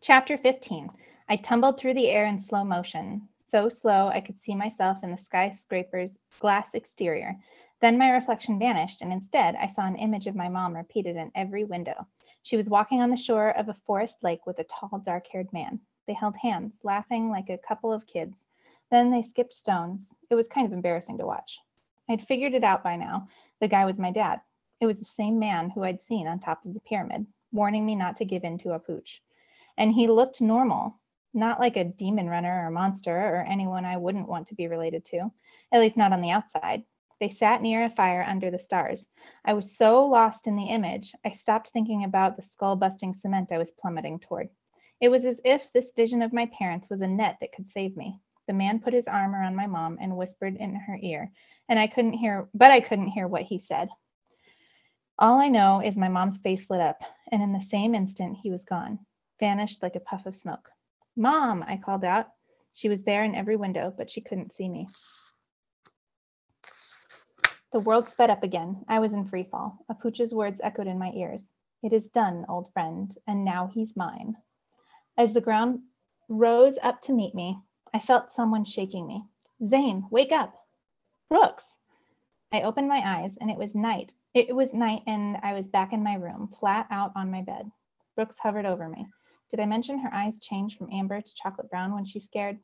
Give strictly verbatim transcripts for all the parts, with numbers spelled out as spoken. Chapter fifteen. I tumbled through the air in slow motion, so slow I could see myself in the skyscraper's glass exterior. Then my reflection vanished, and instead I saw an image of my mom repeated in every window. She was walking on the shore of a forest lake with a tall, dark-haired man. They held hands, laughing like a couple of kids. Then they skipped stones. It was kind of embarrassing to watch. I'd figured it out by now. The guy was my dad. It was the same man who I'd seen on top of the pyramid, warning me not to give in to Ah-Puch. And he looked normal, not like a demon runner or monster or anyone I wouldn't want to be related to, at least not on the outside. They sat near a fire under the stars. I was so lost in the image, I stopped thinking about the skull-busting cement I was plummeting toward. It was as if this vision of my parents was a net that could save me. The man put his arm around my mom and whispered in her ear, and I couldn't hear, but I couldn't hear what he said. All I know is my mom's face lit up, and in the same instant, he was gone, vanished like a puff of smoke. "Mom," I called out. She was there in every window, but she couldn't see me. The world sped up again. I was in free fall. Ah-Puch's words echoed in my ears. "It is done, old friend, and now he's mine." As the ground rose up to meet me, I felt someone shaking me. "Zane, wake up!" "Brooks!" I opened my eyes, and it was night. It was night, and I was back in my room, flat out on my bed. Brooks hovered over me. Did I mention her eyes changed from amber to chocolate brown when she scared?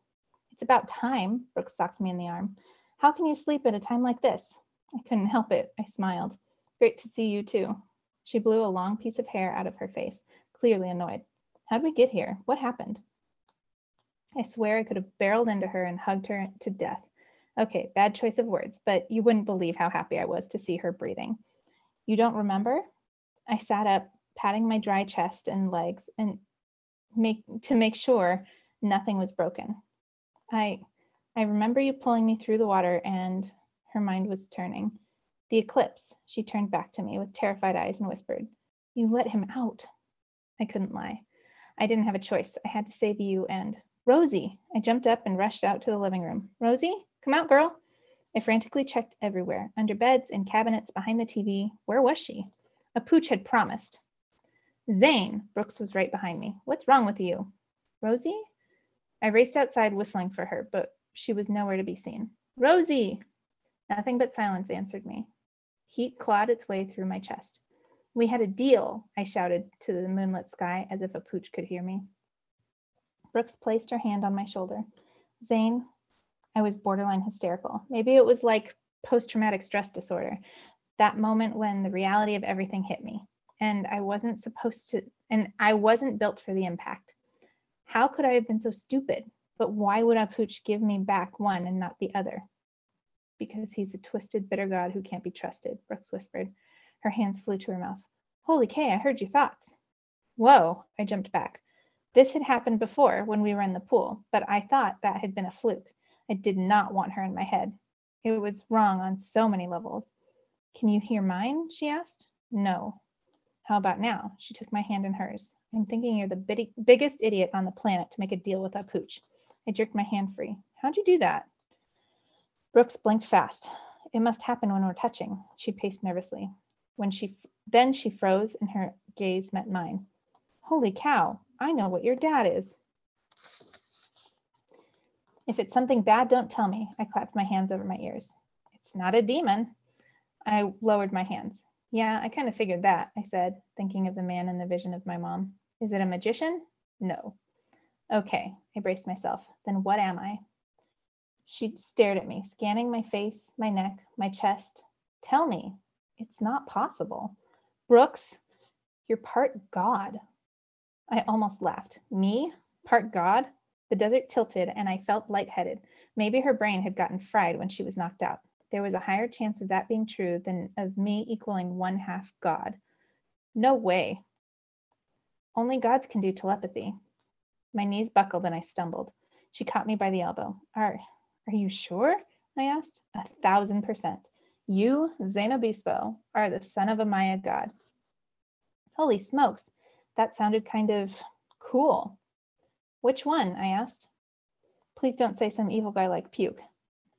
"It's about time," Brooks socked me in the arm. "How can you sleep at a time like this?" I couldn't help it. I smiled. "Great to see you, too." She blew a long piece of hair out of her face, clearly annoyed. "How'd we get here? What happened?" I swear I could have barreled into her and hugged her to death. Okay, bad choice of words, but you wouldn't believe how happy I was to see her breathing. "You don't remember?" I sat up, patting my dry chest and legs and make to make sure nothing was broken. I, I remember you pulling me through the water and..." Her mind was turning. "The eclipse." She turned back to me with terrified eyes and whispered, "You let him out." I couldn't lie. I didn't have a choice. I had to save you and Rosie. I jumped up and rushed out to the living room. "Rosie, come out, girl." I frantically checked everywhere, under beds, in cabinets, behind the T V. Where was she? Ah-Puch had promised. "Zane!" Brooks was right behind me. "What's wrong with you?" "Rosie?" I raced outside whistling for her, but she was nowhere to be seen. "Rosie!" Nothing but silence answered me. Heat clawed its way through my chest. "We had a deal," I shouted to the moonlit sky as if Ah-Puch could hear me. Brooks placed her hand on my shoulder. "Zane," I was borderline hysterical. Maybe it was like post-traumatic stress disorder, that moment when the reality of everything hit me, and I wasn't supposed to, and I wasn't built for the impact. How could I have been so stupid? But why would Ah-Puch give me back one and not the other? "Because he's a twisted, bitter god who can't be trusted," Brooks whispered. Her hands flew to her mouth. "Holy Kay, I heard your thoughts." "Whoa," I jumped back. This had happened before when we were in the pool, but I thought that had been a fluke. I did not want her in my head. It was wrong on so many levels. "Can you hear mine?" she asked. "No." "How about now?" She took my hand in hers. "I'm thinking you're the big, biggest idiot on the planet to make a deal with Ah-Puch." I jerked my hand free. "How'd you do that?" Brooks blinked fast. "It must happen when we're touching." She paced nervously. When she, then she froze and her gaze met mine. "Holy cow, I know what your dad is." "If it's something bad, don't tell me." I clapped my hands over my ears. "It's not a demon." I lowered my hands. "Yeah, I kind of figured that," I said, thinking of the man in the vision of my mom. "Is it a magician?" "No." "Okay," I braced myself. "Then what am I?" She stared at me, scanning my face, my neck, my chest. "Tell me." "It's not possible." "Brooks, you're part God." I almost laughed. "Me? Part God?" The desert tilted and I felt lightheaded. Maybe her brain had gotten fried when she was knocked out. There was a higher chance of that being true than of me equaling one half God. "No way. Only gods can do telepathy." My knees buckled and I stumbled. She caught me by the elbow. "Are... Are you sure?" I asked. A thousand percent. You, Zane Obispo, are the son of a Maya god." Holy smokes, that sounded kind of cool. "Which one?" I asked. "Please don't say some evil guy like Puke."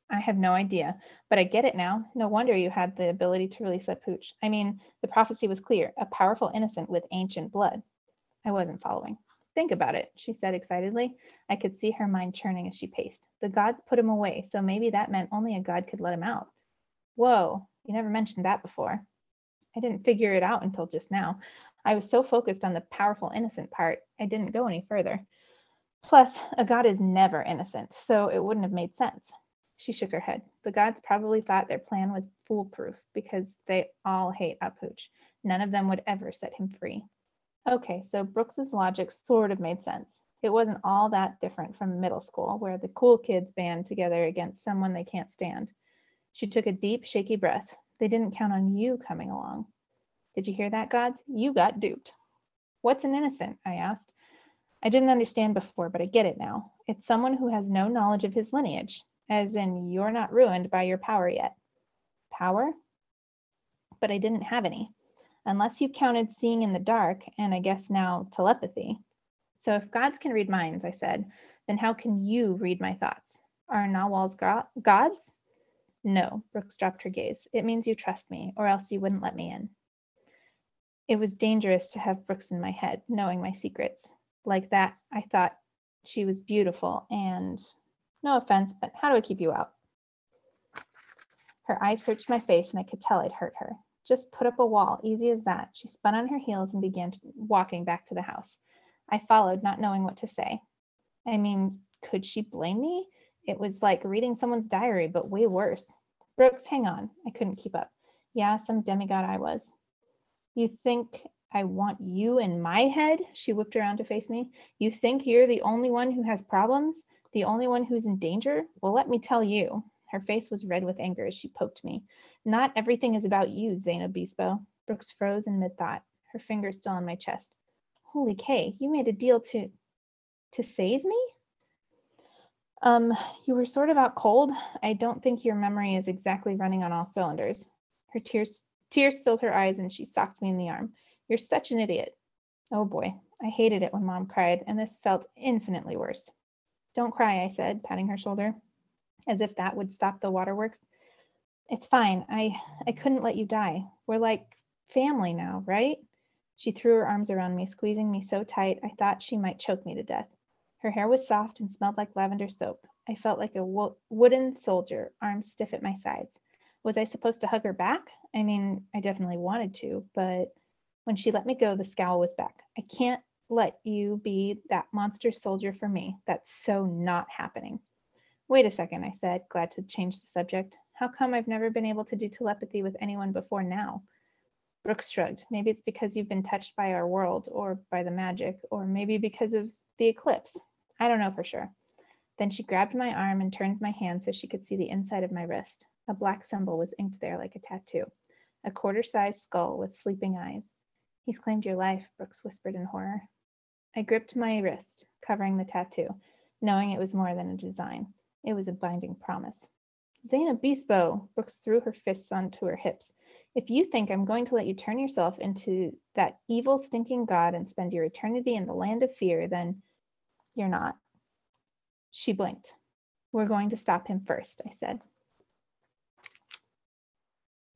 "I have no idea, but I get it now. No wonder you had the ability to release Ah-Puch. I mean, the prophecy was clear, a powerful innocent with ancient blood." I wasn't following. Think about it, she said excitedly. I could see her mind churning as she paced. The gods put him away, so maybe that meant only a god could let him out. Whoa, you never mentioned that before. I didn't figure it out until just now. I was so focused on the powerful innocent part, I didn't go any further. Plus, a god is never innocent, so it wouldn't have made sense. She shook her head. The gods probably thought their plan was foolproof because they all hate Ah-Puch. None of them would ever set him free. Okay, so Brooks's logic sort of made sense. It wasn't all that different from middle school, where the cool kids band together against someone they can't stand. She took a deep, shaky breath. They didn't count on you coming along. Did you hear that, gods? You got duped. What's an innocent? I asked. I didn't understand before, but I get it now. It's someone who has no knowledge of his lineage, as in you're not ruined by your power yet. Power? But I didn't have any. Unless you counted seeing in the dark, and I guess now telepathy. So if gods can read minds, I said, then how can you read my thoughts? Are Nawal's go gods? No, Brooks dropped her gaze. It means you trust me, or else you wouldn't let me in. It was dangerous to have Brooks in my head, knowing my secrets. Like that, I thought she was beautiful and, no offense, but how do I keep you out? Her eyes searched my face and I could tell it hurt her. Just put up a wall, easy as that. She spun on her heels and began walking back to the house. I followed, not knowing what to say. I mean, could she blame me? It was like reading someone's diary, but way worse. Brooks, hang on. I couldn't keep up. Yeah, some demigod I was. You think I want you in my head? She whipped around to face me. You think you're the only one who has problems? The only one who's in danger? Well, let me tell you. Her face was red with anger as she poked me. Not everything is about you, Zane Obispo. Brooks froze in mid-thought, her fingers still on my chest. Holy Kay, you made a deal to, to save me? Um, you were sort of out cold. I don't think your memory is exactly running on all cylinders. Her tears, tears filled her eyes and she socked me in the arm. You're such an idiot. Oh boy, I hated it when Mom cried and this felt infinitely worse. Don't cry, I said, patting her shoulder, as if that would stop the waterworks. It's fine, I, I couldn't let you die. We're like family now, right? She threw her arms around me, squeezing me so tight, I thought she might choke me to death. Her hair was soft and smelled like lavender soap. I felt like a wo wooden soldier, arms stiff at my sides. Was I supposed to hug her back? I mean, I definitely wanted to, but when she let me go, the scowl was back. I can't let you be that monster soldier for me. That's so not happening. Wait a second, I said, glad to change the subject. How come I've never been able to do telepathy with anyone before now? Brooks shrugged. Maybe it's because you've been touched by our world or by the magic, or maybe because of the eclipse. I don't know for sure. Then she grabbed my arm and turned my hand so she could see the inside of my wrist. A black symbol was inked there like a tattoo, a quarter-sized skull with sleeping eyes. He's claimed your life, Brooks whispered in horror. I gripped my wrist, covering the tattoo, knowing it was more than a design. It was a binding promise. Zane Obispo, Brooks threw her fists onto her hips. If you think I'm going to let you turn yourself into that evil, stinking god and spend your eternity in the land of fear, then you're not. She blinked. We're going to stop him first, I said.